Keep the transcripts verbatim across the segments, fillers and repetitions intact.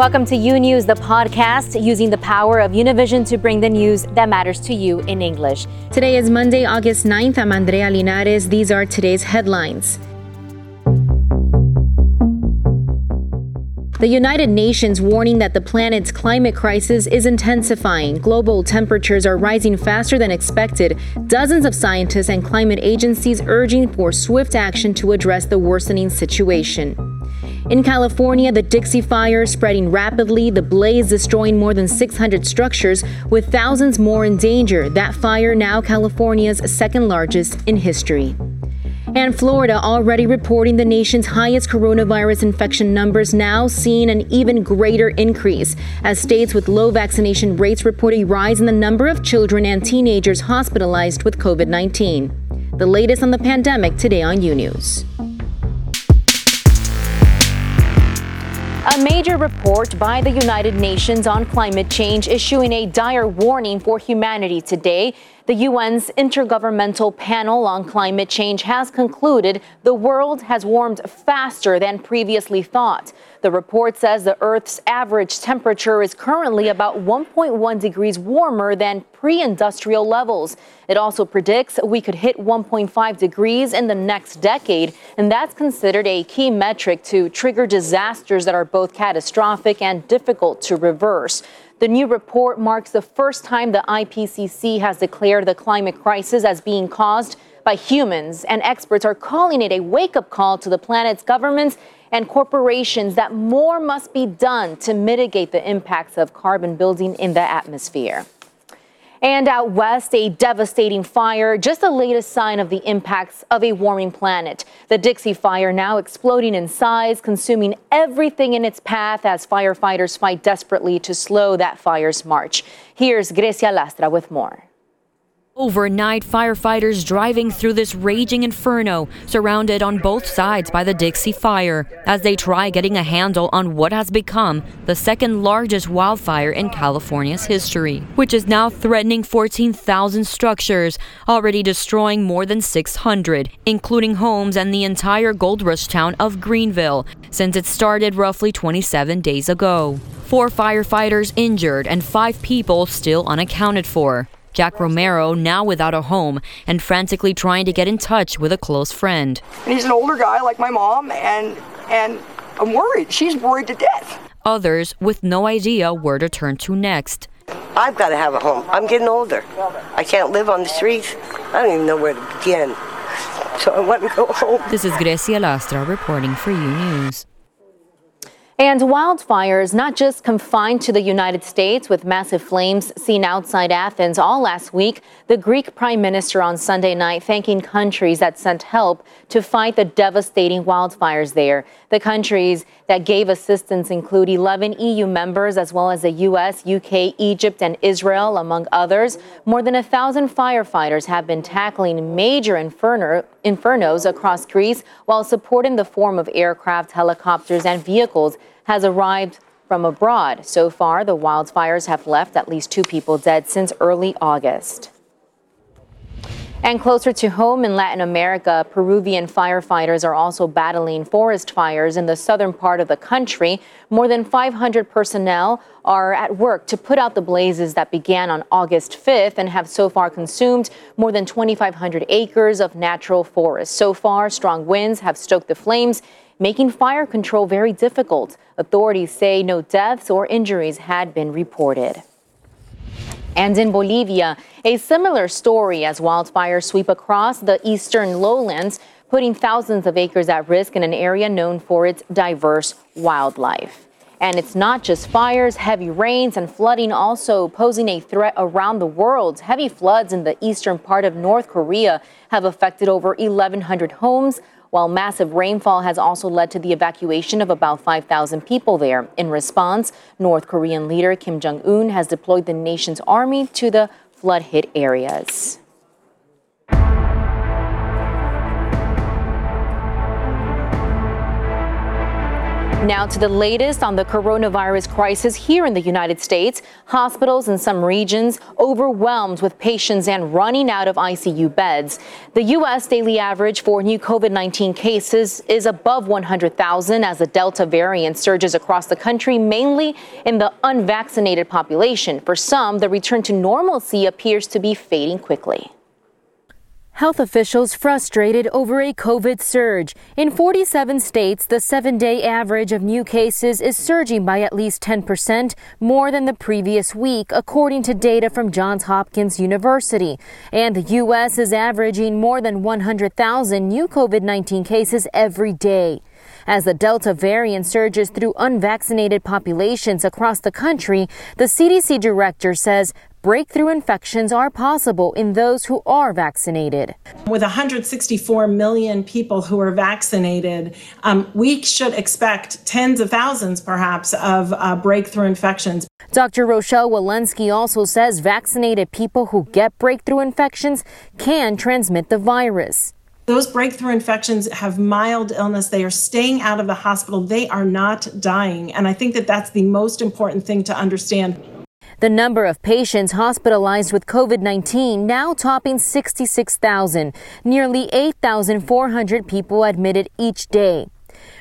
Welcome to U News, the podcast using the power of Univision to bring the news that matters to you in English. Today is Monday, August ninth. I'm Andrea Linares. These are today's headlines. The United Nations warning that the planet's climate crisis is intensifying. Global temperatures are rising faster than expected. Dozens of scientists and climate agencies urging for swift action to address the worsening situation. In California, the Dixie Fire spreading rapidly, the blaze destroying more than six hundred structures, with thousands more in danger. That fire now California's second largest in history. And Florida already reporting the nation's highest coronavirus infection numbers, now seeing an even greater increase as states with low vaccination rates report a rise in the number of children and teenagers hospitalized with COVID nineteen. The latest on the pandemic today on U News. A major report by the United Nations on climate change issuing a dire warning for humanity today. The U N's Intergovernmental Panel on Climate Change has concluded the world has warmed faster than previously thought. The report says the Earth's average temperature is currently about one point one degrees warmer than pre-industrial levels. It also predicts we could hit one point five degrees in the next decade, and that's considered a key metric to trigger disasters that are both catastrophic and difficult to reverse. The new report marks the first time the I P C C has declared the climate crisis as being caused by humans, and experts are calling it a wake-up call to the planet's governments and corporations that more must be done to mitigate the impacts of carbon building in the atmosphere. And out west, a devastating fire, just the latest sign of the impacts of a warming planet. The Dixie Fire now exploding in size, consuming everything in its path as firefighters fight desperately to slow that fire's march. Here's Grecia Lastra with more. Overnight, firefighters driving through this raging inferno, surrounded on both sides by the Dixie Fire, as they try getting a handle on what has become the second largest wildfire in California's history, which is now threatening fourteen thousand structures, already destroying more than six hundred, including homes and the entire gold rush town of Greenville, since it started roughly twenty-seven days ago. Four firefighters injured and five people still unaccounted for. Jack Romero, now without a home and frantically trying to get in touch with a close friend. And he's an older guy like my mom, and and I'm worried. She's worried to death. Others with no idea where to turn to next. I've got to have a home. I'm getting older. I can't live on the streets. I don't even know where to begin. So I want to go home. This is Grecia Lastra reporting for U News. And wildfires not just confined to the United States, with massive flames seen outside Athens all last week. The Greek prime minister on Sunday night thanking countries that sent help to fight the devastating wildfires there. The countries that gave assistance include eleven E U members, as well as the U S, U K, Egypt, and Israel, among others. More than a thousand firefighters have been tackling major inferno, infernos across Greece, while support in the form of aircraft, helicopters, and vehicles has arrived from abroad. So far, the wildfires have left at least two people dead since early August. And closer to home in Latin America, Peruvian firefighters are also battling forest fires in the southern part of the country. More than five hundred personnel are at work to put out the blazes that began on August fifth and have so far consumed more than twenty-five hundred acres of natural forest. So far, strong winds have stoked the flames, making fire control very difficult. Authorities say no deaths or injuries had been reported. And in Bolivia, a similar story as wildfires sweep across the eastern lowlands, putting thousands of acres at risk in an area known for its diverse wildlife. And it's not just fires, heavy rains and flooding also posing a threat around the world. Heavy floods in the eastern part of North Korea have affected over eleven hundred homes, while massive rainfall has also led to the evacuation of about five thousand people there. In response, North Korean leader Kim Jong-un has deployed the nation's army to the flood-hit areas. Now to the latest on the coronavirus crisis here in the United States. Hospitals in some regions overwhelmed with patients and running out of I C U beds. The U S daily average for new COVID nineteen cases is above one hundred thousand as the Delta variant surges across the country, mainly in the unvaccinated population. For some, the return to normalcy appears to be fading quickly. Health officials frustrated over a COVID surge. In forty-seven states, the seven-day average of new cases is surging by at least ten percent more than the previous week, according to data from Johns Hopkins University. And the U S is averaging more than one hundred thousand new COVID nineteen cases every day. As the Delta variant surges through unvaccinated populations across the country, the C D C director says breakthrough infections are possible in those who are vaccinated. With one hundred sixty-four million people who are vaccinated, um, we should expect tens of thousands, perhaps, of uh, breakthrough infections. Doctor Rochelle Walensky also says vaccinated people who get breakthrough infections can transmit the virus. Those breakthrough infections have mild illness. They are staying out of the hospital. They are not dying. And I think that that's the most important thing to understand. The number of patients hospitalized with COVID nineteen now topping sixty-six thousand, nearly eight thousand four hundred people admitted each day.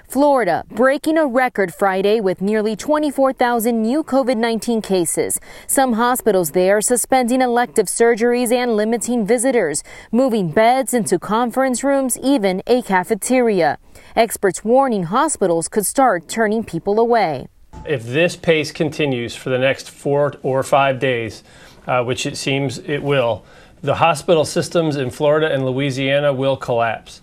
Florida breaking a record Friday with nearly twenty-four thousand new COVID nineteen cases. Some hospitals there suspending elective surgeries and limiting visitors, moving beds into conference rooms, even a cafeteria. Experts warning hospitals could start turning people away. If this pace continues for the next four or five days, uh, which it seems it will, the hospital systems in Florida and Louisiana will collapse.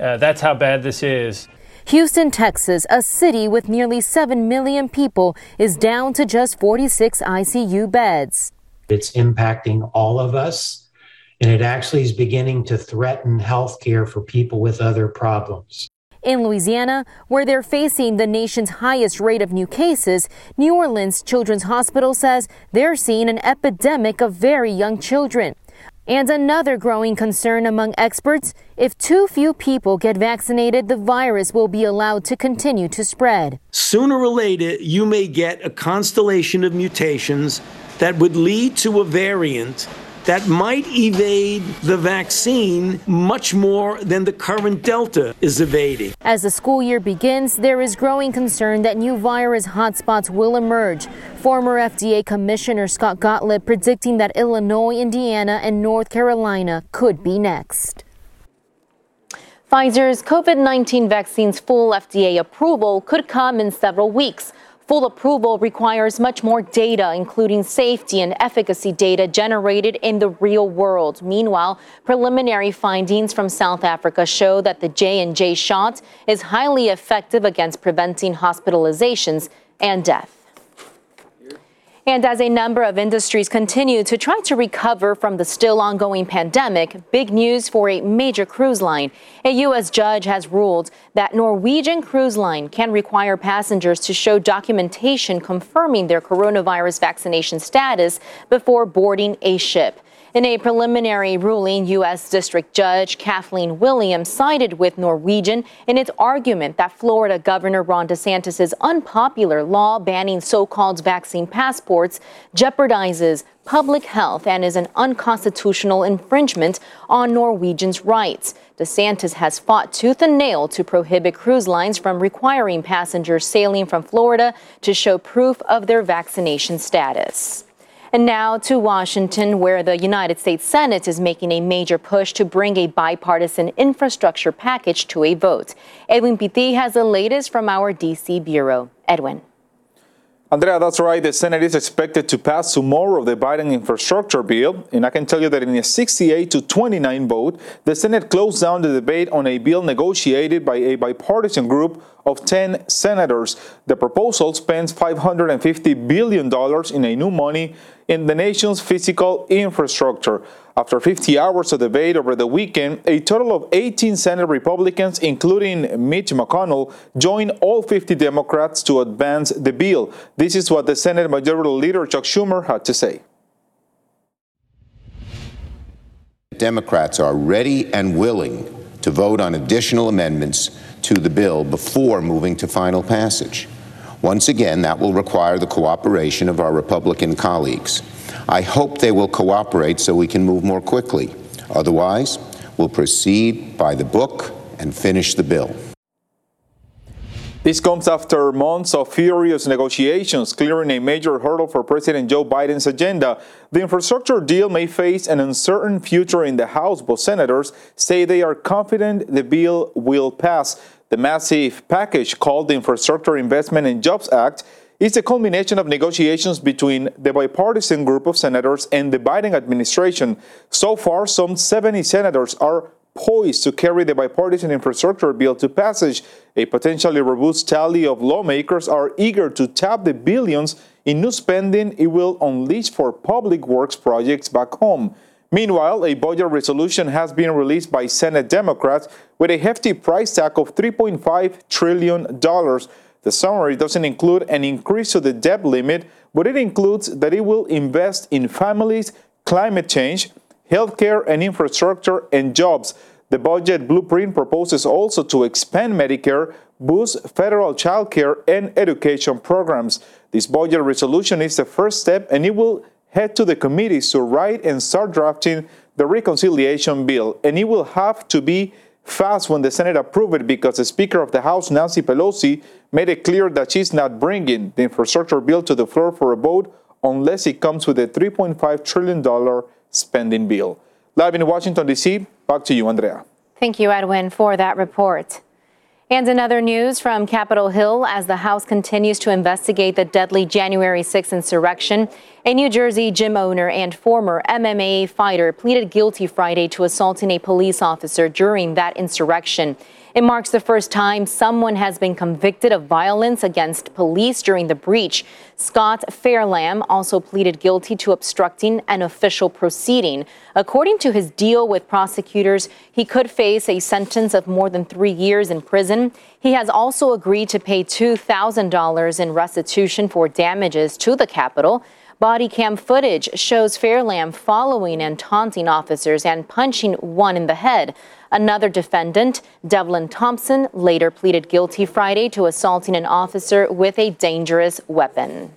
Uh, that's how bad this is. Houston, Texas, a city with nearly seven million people, is down to just forty-six I C U beds. It's impacting all of us, and it actually is beginning to threaten health care for people with other problems. In Louisiana, where they're facing the nation's highest rate of new cases, New Orleans Children's Hospital says they're seeing an epidemic of very young children. And another growing concern among experts, if too few people get vaccinated, the virus will be allowed to continue to spread. Sooner or later, you may get a constellation of mutations that would lead to a variant that might evade the vaccine much more than the current Delta is evading. As the school year begins, there is growing concern that new virus hotspots will emerge. Former F D A Commissioner Scott Gottlieb predicting that Illinois, Indiana, and North Carolina could be next. Pfizer's COVID nineteen vaccine's full F D A approval could come in several weeks. Full approval requires much more data, including safety and efficacy data generated in the real world. Meanwhile, preliminary findings from South Africa show that the J and J shot is highly effective against preventing hospitalizations and death. And as a number of industries continue to try to recover from the still ongoing pandemic, big news for a major cruise line. A U S judge has ruled that Norwegian Cruise Line can require passengers to show documentation confirming their coronavirus vaccination status before boarding a ship. In a preliminary ruling, U S District Judge Kathleen Williams sided with Norwegian in its argument that Florida Governor Ron DeSantis's unpopular law banning so-called vaccine passports jeopardizes public health and is an unconstitutional infringement on Norwegians' rights. DeSantis has fought tooth and nail to prohibit cruise lines from requiring passengers sailing from Florida to show proof of their vaccination status. And now to Washington, where the United States Senate is making a major push to bring a bipartisan infrastructure package to a vote. Edwin Pitti has the latest from our D C bureau. Edwin. Andrea, that's right. The Senate is expected to pass tomorrow the Biden infrastructure bill. And I can tell you that in a sixty-eight to twenty-nine vote, the Senate closed down the debate on a bill negotiated by a bipartisan group of ten senators. The proposal spends five hundred fifty billion dollars in a new money in the nation's physical infrastructure. After fifty hours of debate over the weekend, a total of eighteen Senate Republicans, including Mitch McConnell, joined all fifty Democrats to advance the bill. This is what the Senate Majority Leader Chuck Schumer had to say. Democrats are ready and willing to vote on additional amendments to the bill before moving to final passage. Once again, that will require the cooperation of our Republican colleagues. I hope they will cooperate so we can move more quickly. Otherwise, we'll proceed by the book and finish the bill. This comes after months of furious negotiations, clearing a major hurdle for President Joe Biden's agenda. The infrastructure deal may face an uncertain future in the House, but senators say they are confident the bill will pass. The massive package, called the Infrastructure Investment and Jobs Act, is a culmination of negotiations between the bipartisan group of senators and the Biden administration. So far, some seventy senators are poised to carry the bipartisan infrastructure bill to passage. A potentially robust tally of lawmakers are eager to tap the billions in new spending it will unleash for public works projects back home. Meanwhile, a budget resolution has been released by Senate Democrats with a hefty price tag of three point five trillion dollars. The summary doesn't include an increase to the debt limit, but it includes that it will invest in families, climate change, healthcare and infrastructure, and jobs. The budget blueprint proposes also to expand Medicare, boost federal child care and education programs. This budget resolution is the first step, and it will head to the committees to write and start drafting the reconciliation bill. And it will have to be fast when the Senate approves it, because the Speaker of the House, Nancy Pelosi, made it clear that she's not bringing the infrastructure bill to the floor for a vote unless it comes with a three point five trillion dollars spending bill. Live in Washington, D C, back to you, Andrea. Thank you, Edwin, for that report. And in other news from Capitol Hill, as the House continues to investigate the deadly January sixth insurrection, a New Jersey gym owner and former M M A fighter pleaded guilty Friday to assaulting a police officer during that insurrection. It marks the first time someone has been convicted of violence against police during the breach. Scott Fairlam also pleaded guilty to obstructing an official proceeding. According to his deal with prosecutors, he could face a sentence of more than three years in prison. He has also agreed to pay two thousand dollars in restitution for damages to the Capitol. Body cam footage shows Fairlam following and taunting officers and punching one in the head. Another defendant, Devlin Thompson, later pleaded guilty Friday to assaulting an officer with a dangerous weapon.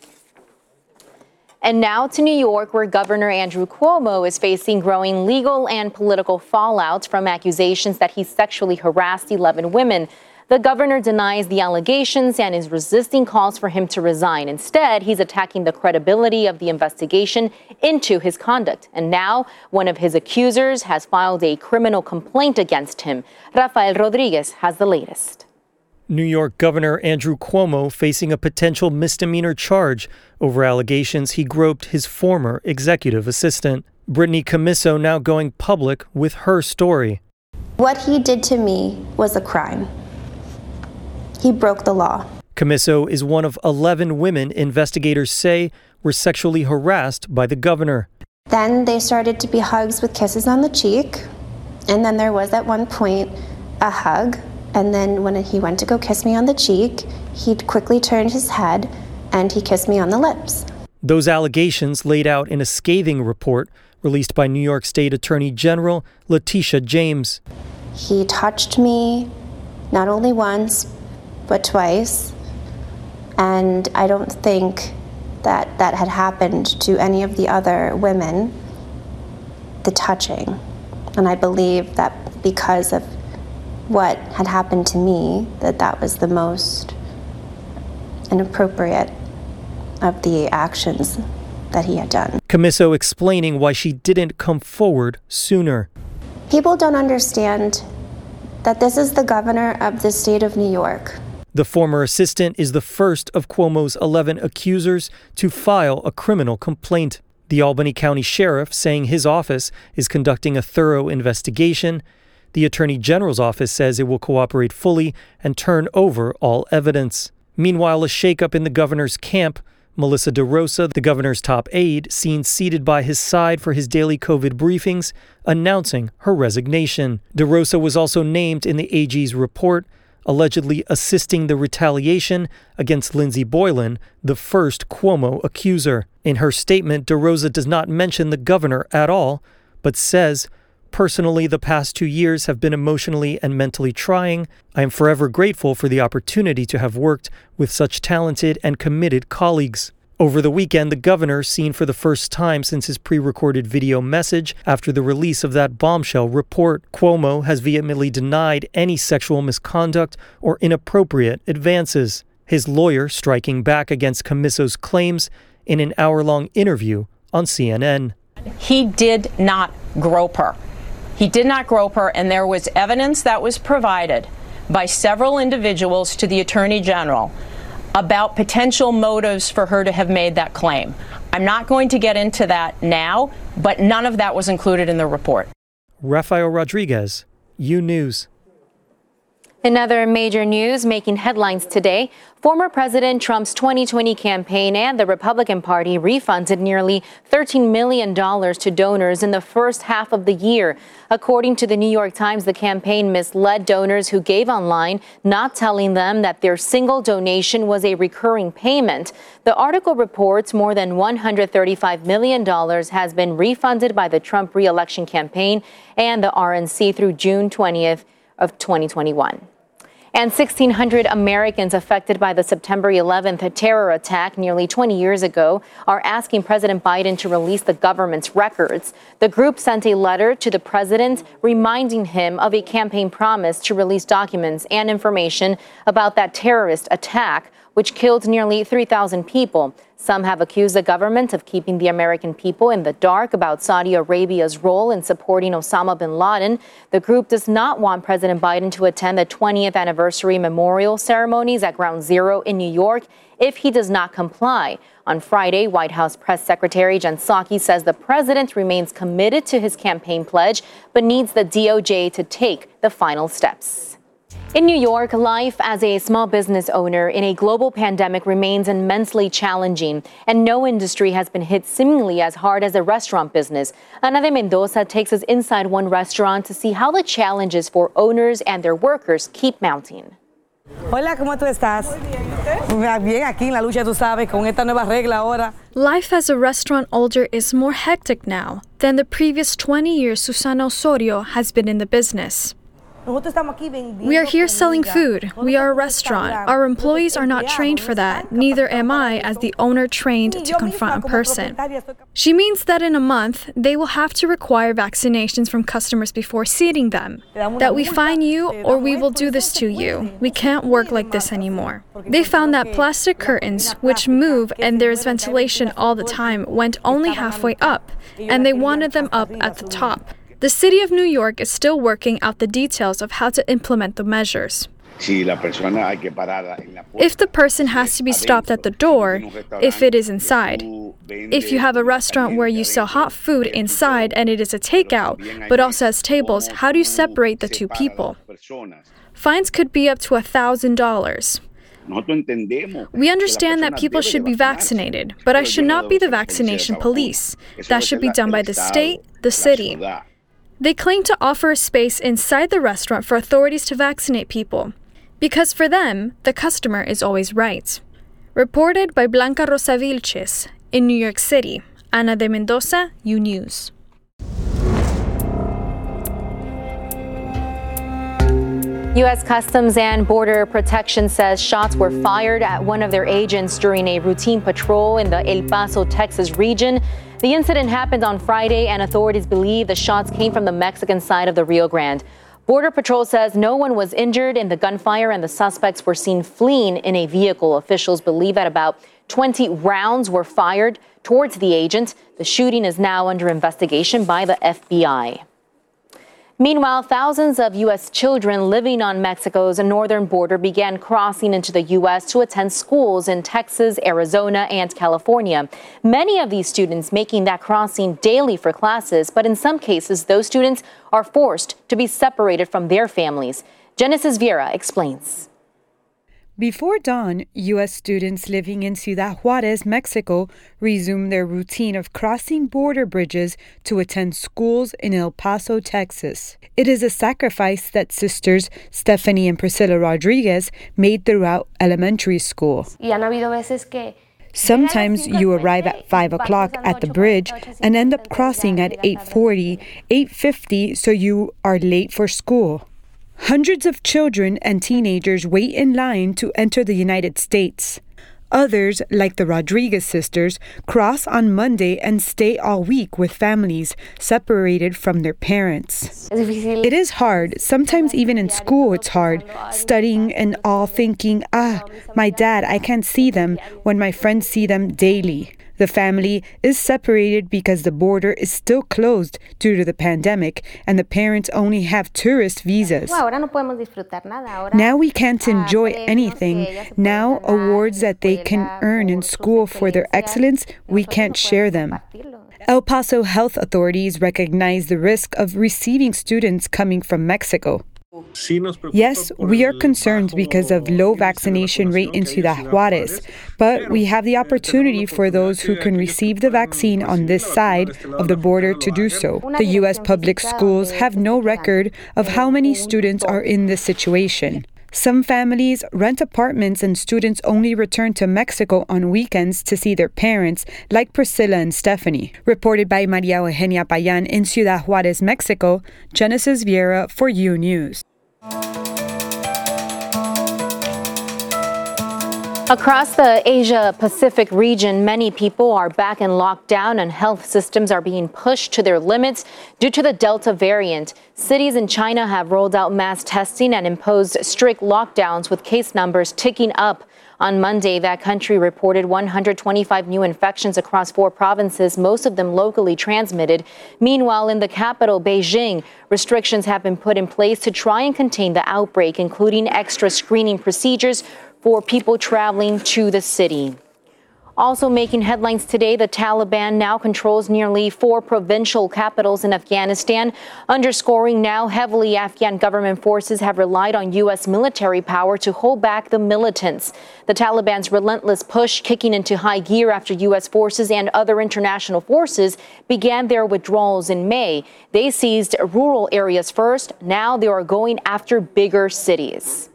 And now to New York, where Governor Andrew Cuomo is facing growing legal and political fallout from accusations that he sexually harassed eleven women. The governor denies the allegations and is resisting calls for him to resign. Instead, he's attacking the credibility of the investigation into his conduct. And now, one of his accusers has filed a criminal complaint against him. Rafael Rodriguez has the latest. New York Governor Andrew Cuomo facing a potential misdemeanor charge over allegations he groped his former executive assistant. Brittany Commisso now going public with her story. What he did to me was a crime. He broke the law. Commisso is one of eleven women investigators say were sexually harassed by the governor. Then they started to be hugs with kisses on the cheek. And then there was at one point a hug. And then when he went to go kiss me on the cheek, he quickly turned his head and he kissed me on the lips. Those allegations laid out in a scathing report released by New York State Attorney General Letitia James. He touched me not only once, but twice, and I don't think that that had happened to any of the other women, the touching. And I believe that because of what had happened to me, that that was the most inappropriate of the actions that he had done. Commisso explaining why she didn't come forward sooner. People don't understand that this is the governor of the state of New York. The former assistant is the first of Cuomo's eleven accusers to file a criminal complaint. The Albany County Sheriff saying his office is conducting a thorough investigation. The Attorney General's office says it will cooperate fully and turn over all evidence. Meanwhile, a shakeup in the governor's camp. Melissa DeRosa, the governor's top aide, seen seated by his side for his daily COVID briefings, announcing her resignation. DeRosa was also named in the A G's report, allegedly assisting the retaliation against Lindsay Boylan, the first Cuomo accuser. In her statement, DeRosa does not mention the governor at all, but says Personally, the past two years have been emotionally and mentally trying. I am forever grateful for the opportunity to have worked with such talented and committed colleagues. Over the weekend, the governor, seen for the first time since his pre-recorded video message after the release of that bombshell report, Cuomo has vehemently denied any sexual misconduct or inappropriate advances. His lawyer striking back against Commisso's claims in an hour-long interview on C N N. He did not grope her. He did not grope her, and there was evidence that was provided by several individuals to the Attorney General about potential motives for her to have made that claim. I'm not going to get into that now, but none of that was included in the report. Rafael Rodriguez, U News. In other major news making headlines today, former President Trump's twenty twenty campaign and the Republican Party refunded nearly thirteen million dollars to donors in the first half of the year. According to the New York Times, the campaign misled donors who gave online, not telling them that their single donation was a recurring payment. The article reports more than one hundred thirty-five million dollars has been refunded by the Trump re-election campaign and the R N C through June twentieth of twenty twenty-one. And sixteen hundred Americans affected by the September eleventh terror attack nearly twenty years ago are asking President Biden to release the government's records. The group sent a letter to the president reminding him of a campaign promise to release documents and information about that terrorist attack, which killed nearly three thousand people. Some have accused the government of keeping the American people in the dark about Saudi Arabia's role in supporting Osama bin Laden. The group does not want President Biden to attend the twentieth anniversary memorial ceremonies at Ground Zero in New York if he does not comply. On Friday, White House Press Secretary Jen Psaki says the president remains committed to his campaign pledge, but needs the D O J to take the final steps. In New York, life as a small business owner in a global pandemic remains immensely challenging, and no industry has been hit seemingly as hard as the restaurant business. Ana de Mendoza takes us inside one restaurant to see how the challenges for owners and their workers keep mounting. Hola, ¿cómo tú estás? Bien, aquí en la lucha, tú sabes, con esta nueva regla ahora. Life as a restaurant owner is more hectic now than the previous twenty years Susana Osorio has been in the business. We are here selling food. We are a restaurant. Our employees are not trained for that. Neither am I, as the owner trained to confront a person. She means that in a month, they will have to require vaccinations from customers before seating them. That we fine you or we will do this to you. We can't work like this anymore. They found that plastic curtains, which move and there is ventilation all the time, went only halfway up, and they wanted them up at the top. The city of New York is still working out the details of how to implement the measures. If the person has to be stopped at the door, if it is inside. If you have a restaurant where you sell hot food inside and it is a takeout, but also has tables, how do you separate the two people? Fines could be up to one thousand dollars. We understand that people should be vaccinated, but I should not be the vaccination police. That should be done by the state, the city. They claim to offer a space inside the restaurant for authorities to vaccinate people, because for them, the customer is always right. Reported by Blanca Rosa Vilches in New York City, Ana de Mendoza, U News. U S Customs and Border Protection says shots were fired at one of their agents during a routine patrol in the El Paso, Texas region. The incident happened on Friday, and authorities believe the shots came from the Mexican side of the Rio Grande. Border Patrol says no one was injured in the gunfire, and the suspects were seen fleeing in a vehicle. Officials believe that about twenty rounds were fired towards the agent. The shooting is now under investigation by the F B I. Meanwhile, thousands of U S children living on Mexico's northern border began crossing into the U S to attend schools in Texas, Arizona, and California. Many of these students making that crossing daily for classes, but in some cases, those students are forced to be separated from their families. Genesis Vieira explains. Before dawn, U S students living in Ciudad Juarez, Mexico, resumed their routine of crossing border bridges to attend schools in El Paso, Texas. It is a sacrifice that sisters Stephanie and Priscilla Rodriguez made throughout elementary school. Sometimes you arrive at five o'clock at the bridge and end up crossing at eight forty, eight fifty, so you are late for school. Hundreds of children and teenagers wait in line to enter the United States. Others, like the Rodriguez sisters, cross on Monday and stay all week with families, separated from their parents. It is hard. Sometimes even in school it's hard, studying and all thinking, ah, my dad, I can't see them when my friends see them daily. The family is separated because the border is still closed due to the pandemic and the parents only have tourist visas. Now we can't enjoy anything. Now awards that they can earn in school for their excellence, we can't share them. El Paso health authorities recognize the risk of receiving students coming from Mexico. Yes, we are concerned because of low vaccination rate in Ciudad Juarez, but we have the opportunity for those who can receive the vaccine on this side of the border to do so. The U S public schools have no record of how many students are in this situation. Some families rent apartments and students only return to Mexico on weekends to see their parents, like Priscilla and Stephanie. Reported by Maria Eugenia Payan in Ciudad Juarez, Mexico, Genesis Vieira for U News. Across the Asia-Pacific region, many people are back in lockdown and health systems are being pushed to their limits due to the Delta variant. Cities in China have rolled out mass testing and imposed strict lockdowns with case numbers ticking up. On Monday, that country reported one hundred twenty-five new infections across four provinces, most of them locally transmitted. Meanwhile, in the capital, Beijing, restrictions have been put in place to try and contain the outbreak, including extra screening procedures for people traveling to the city. Also making headlines today, the Taliban now controls nearly four provincial capitals in Afghanistan, underscoring now heavily Afghan government forces have relied on U S military power to hold back the militants. The Taliban's relentless push kicking into high gear after U S forces and other international forces began their withdrawals in May. They seized rural areas first. Now they are going after bigger cities.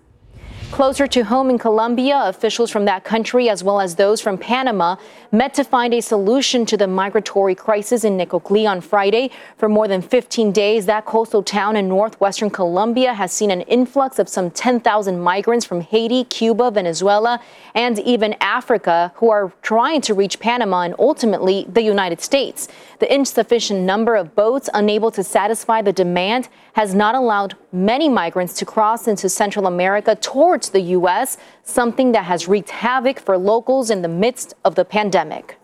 Closer to home in Colombia, officials from that country, as well as those from Panama, met to find a solution to the migratory crisis in Necoclí on Friday. For more than fifteen days, that coastal town in northwestern Colombia has seen an influx of some ten thousand migrants from Haiti, Cuba, Venezuela, and even Africa who are trying to reach Panama and ultimately the United States. The insufficient number of boats unable to satisfy the demand has not allowed many migrants to cross into Central America towards the U S, something that has wreaked havoc for locals in the midst of the pandemic.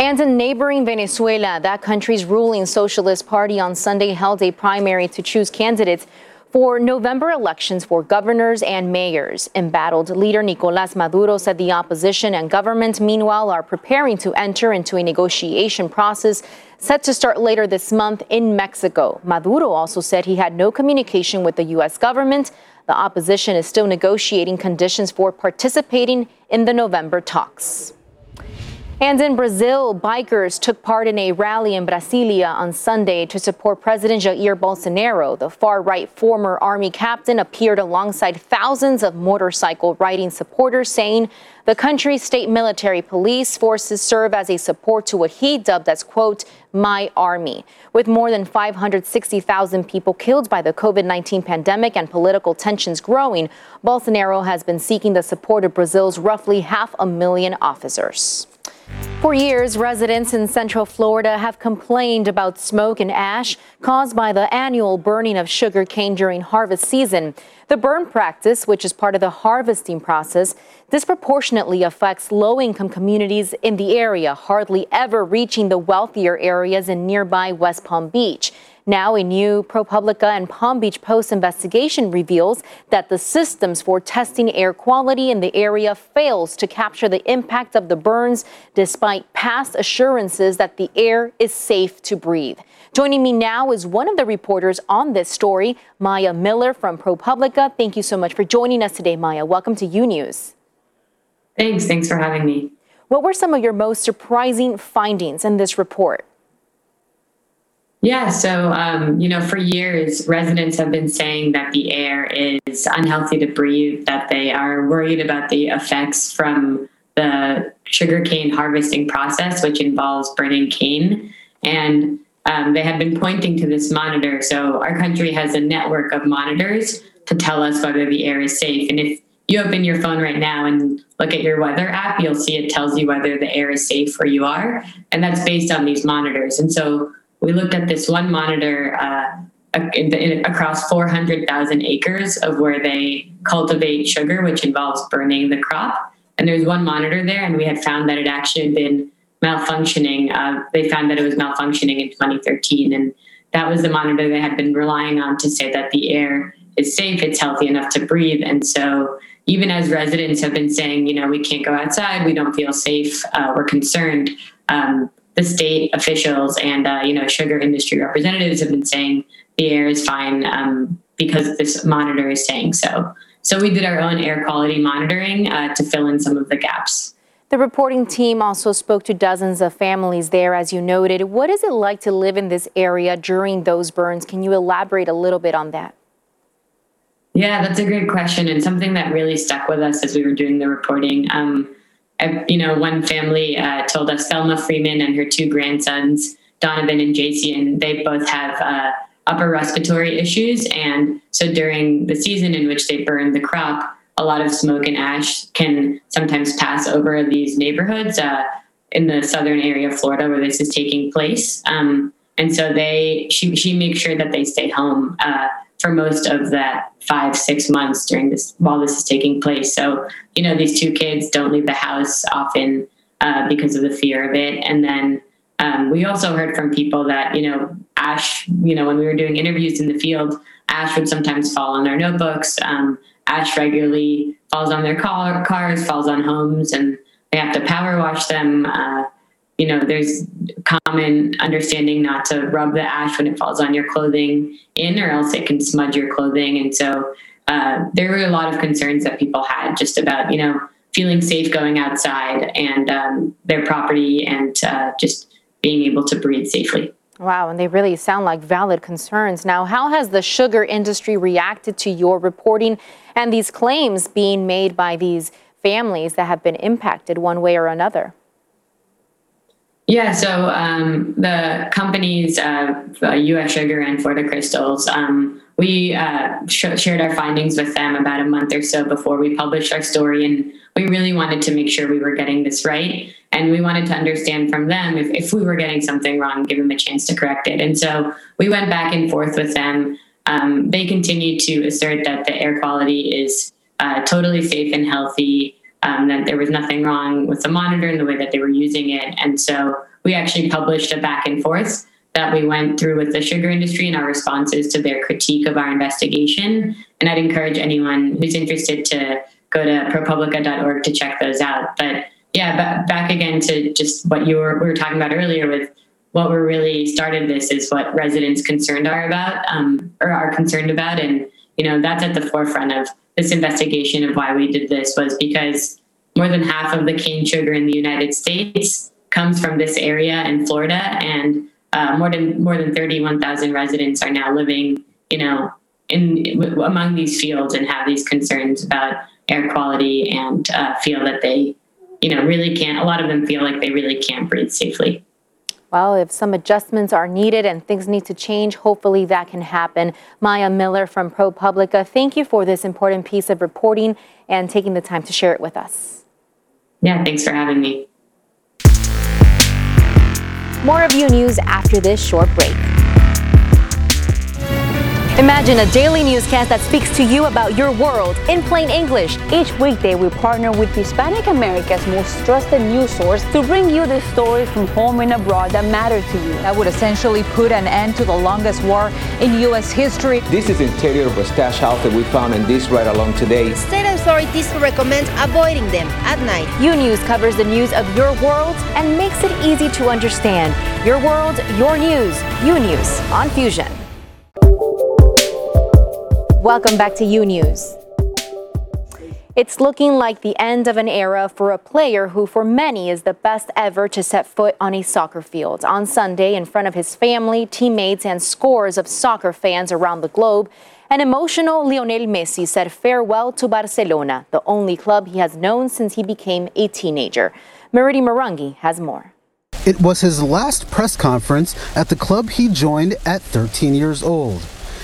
And in neighboring Venezuela, that country's ruling Socialist Party on Sunday held a primary to choose candidates for November elections for governors and mayors. Embattled leader Nicolás Maduro said the opposition and government, meanwhile, are preparing to enter into a negotiation process set to start later this month in Mexico. Maduro also said he had no communication with the U S government. The opposition is still negotiating conditions for participating in the November talks. And in Brazil, bikers took part in a rally in Brasilia on Sunday to support President Jair Bolsonaro. The far-right former army captain appeared alongside thousands of motorcycle-riding supporters, saying the country's state military police forces serve as a support to what he dubbed as, quote, my army. With more than five hundred sixty thousand people killed by the COVID nineteen pandemic and political tensions growing, Bolsonaro has been seeking the support of Brazil's roughly half a million officers. For years, residents in Central Florida have complained about smoke and ash caused by the annual burning of sugarcane during harvest season. The burn practice, which is part of the harvesting process, disproportionately affects low-income communities in the area, hardly ever reaching the wealthier areas in nearby West Palm Beach. Now, a new ProPublica and Palm Beach Post investigation reveals that the systems for testing air quality in the area fails to capture the impact of the burns, despite past assurances that the air is safe to breathe. Joining me now is one of the reporters on this story, Maya Miller from ProPublica. Thank you so much for joining us today, Maya. Welcome to U News. Thanks. Thanks for having me. What were some of your most surprising findings in this report? Yeah, so, um, you know, for years, residents have been saying that the air is unhealthy to breathe, that they are worried about the effects from the sugarcane harvesting process, which involves burning cane. And um, they have been pointing to this monitor. So our country has a network of monitors to tell us whether the air is safe. And if you open your phone right now and look at your weather app, you'll see it tells you whether the air is safe where you are. And that's based on these monitors. And so we looked at this one monitor uh, across four hundred thousand acres of where they cultivate sugar, which involves burning the crop. And there's one monitor there, and we had found that it actually had been malfunctioning. Uh, they found that it was malfunctioning in twenty thirteen, and that was the monitor they had been relying on to say that the air is safe, it's healthy enough to breathe. And so even as residents have been saying, you know, we can't go outside, we don't feel safe, uh, we're concerned, um, the state officials and, uh, you know, sugar industry representatives have been saying the air is fine um, because this monitor is saying so. So we did our own air quality monitoring uh, to fill in some of the gaps. The reporting team also spoke to dozens of families there, as you noted. What is it like to live in this area during those burns? Can you elaborate a little bit on that? Yeah, that's a great question, and something that really stuck with us as we were doing the reporting. Um, I, you know, one family uh, told us Selma Freeman and her two grandsons, Donovan and J C, and they both have uh, upper respiratory issues. And so during the season in which they burn the crop, a lot of smoke and ash can sometimes pass over these neighborhoods uh, in the southern area of Florida where this is taking place. Um, and so they, she, she makes sure that they stay home uh, for most of that five, six months during this, while this is taking place. So, you know, these two kids don't leave the house often uh, because of the fear of it. And then um, we also heard from people that, you know, ash, you know, when we were doing interviews in the field, ash would sometimes fall on their notebooks. Um, ash regularly falls on their car, cars, falls on homes, and they have to power wash them. Uh, you know, there's common understanding not to rub the ash when it falls on your clothing in, or else it can smudge your clothing. And so uh, there were a lot of concerns that people had just about, you know, feeling safe going outside and um, their property and uh, just being able to breathe safely. Wow, and they really sound like valid concerns. Now, how has the sugar industry reacted to your reporting and these claims being made by these families that have been impacted one way or another? Yeah, so um, the companies, uh, U S Sugar and Florida Crystals, um, we uh, sh- shared our findings with them about a month or so before we published our story, and we really wanted to make sure we were getting this right. And we wanted to understand from them if, if we were getting something wrong, give them a chance to correct it. And so we went back and forth with them. Um, they continued to assert that the air quality is uh, totally safe and healthy, um, that there was nothing wrong with the monitor and the way that they were using it. And so we actually published a back and forth that we went through with the sugar industry and our responses to their critique of our investigation. And I'd encourage anyone who's interested to go to ProPublica dot org to check those out. But yeah, b- back again to just what you were we were talking about earlier with what we're really started this is what residents concerned are about um, or are concerned about. And, you know, that's at the forefront of this investigation of why we did this was because more than half of the cane sugar in the United States comes from this area in Florida. And uh, more than more than thirty-one thousand residents are now living, you know, in w- among these fields and have these concerns about air quality and uh, feel that they you know, really can't, a lot of them feel like they really can't breathe safely. Well, if some adjustments are needed and things need to change, hopefully that can happen. Maya Miller from ProPublica, thank you for this important piece of reporting and taking the time to share it with us. Yeah, thanks for having me. More of U News after this short break. Imagine a daily newscast that speaks to you about your world in plain English. Each weekday, we partner with Hispanic America's most trusted news source to bring you the stories from home and abroad that matter to you. That would essentially put an end to the longest war in U S history. This is the interior of a stash house that we found in this ride along today. State authorities recommend avoiding them at night. U News covers the news of your world and makes it easy to understand. Your world, your news. U News on Fusion. Welcome back to U News. It's looking like the end of an era for a player who for many is the best ever to set foot on a soccer field. On Sunday, in front of his family, teammates, and scores of soccer fans around the globe, An emotional Lionel Messi said farewell to Barcelona, the only club he has known since he became a teenager. Meridi Marangi has more. It was his last press conference at the club he joined at thirteen years old.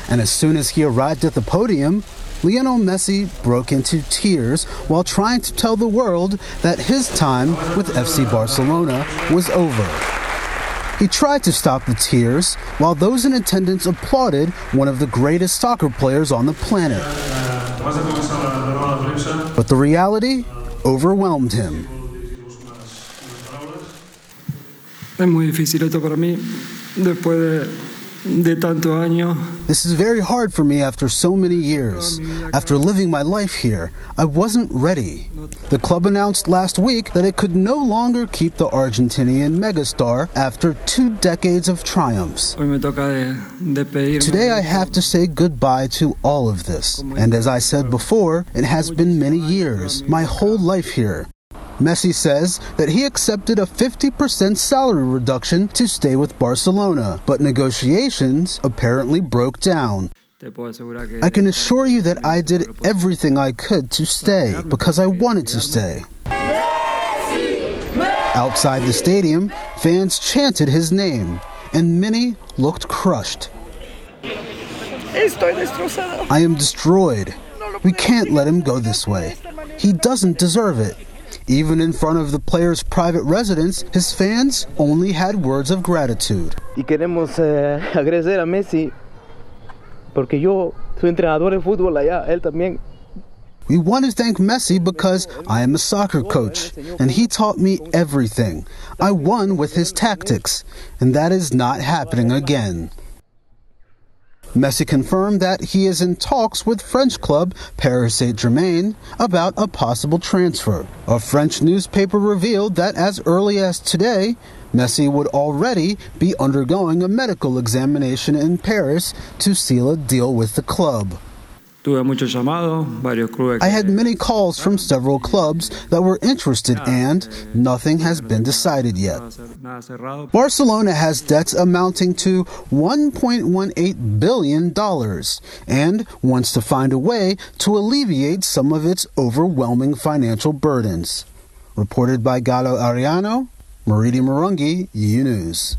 And as soon as he arrived at the podium, Lionel Messi broke into tears while trying to tell the world that his time with F C Barcelona was over. He tried to stop the tears while those in attendance applauded one of the greatest soccer players on the planet. But the reality overwhelmed him. This is very hard for me after so many years. After living my life here, I wasn't ready. The club announced last week that it could no longer keep the Argentinian megastar after two decades of triumphs. Today I have to say goodbye to all of this. And as I said before, it has been many years, my whole life here. Messi says that he accepted a fifty percent salary reduction to stay with Barcelona, but negotiations apparently broke down. I can assure you that I did everything I could to stay because I wanted to stay. Outside the stadium, fans chanted his name, and many looked crushed. I am destroyed. We can't let him go this way. He doesn't deserve it. Even in front of the player's private residence, his fans only had words of gratitude. Y queremos eh, agradecer a Messi porque yo soy entrenador de fútbol allá, él también. We want to thank Messi because I am a soccer coach and he taught me everything. I won with his tactics, and that is not happening again. Messi confirmed that he is in talks with French club Paris Saint-Germain about a possible transfer. A French newspaper revealed that as early as today, Messi would already be undergoing a medical examination in Paris to seal a deal with the club. I had many calls from several clubs that were interested and nothing has been decided yet. Barcelona has debts amounting to one point one eight billion dollars and wants to find a way to alleviate some of its overwhelming financial burdens. Reported by Galo Ariano, Meridi Marungi, U News.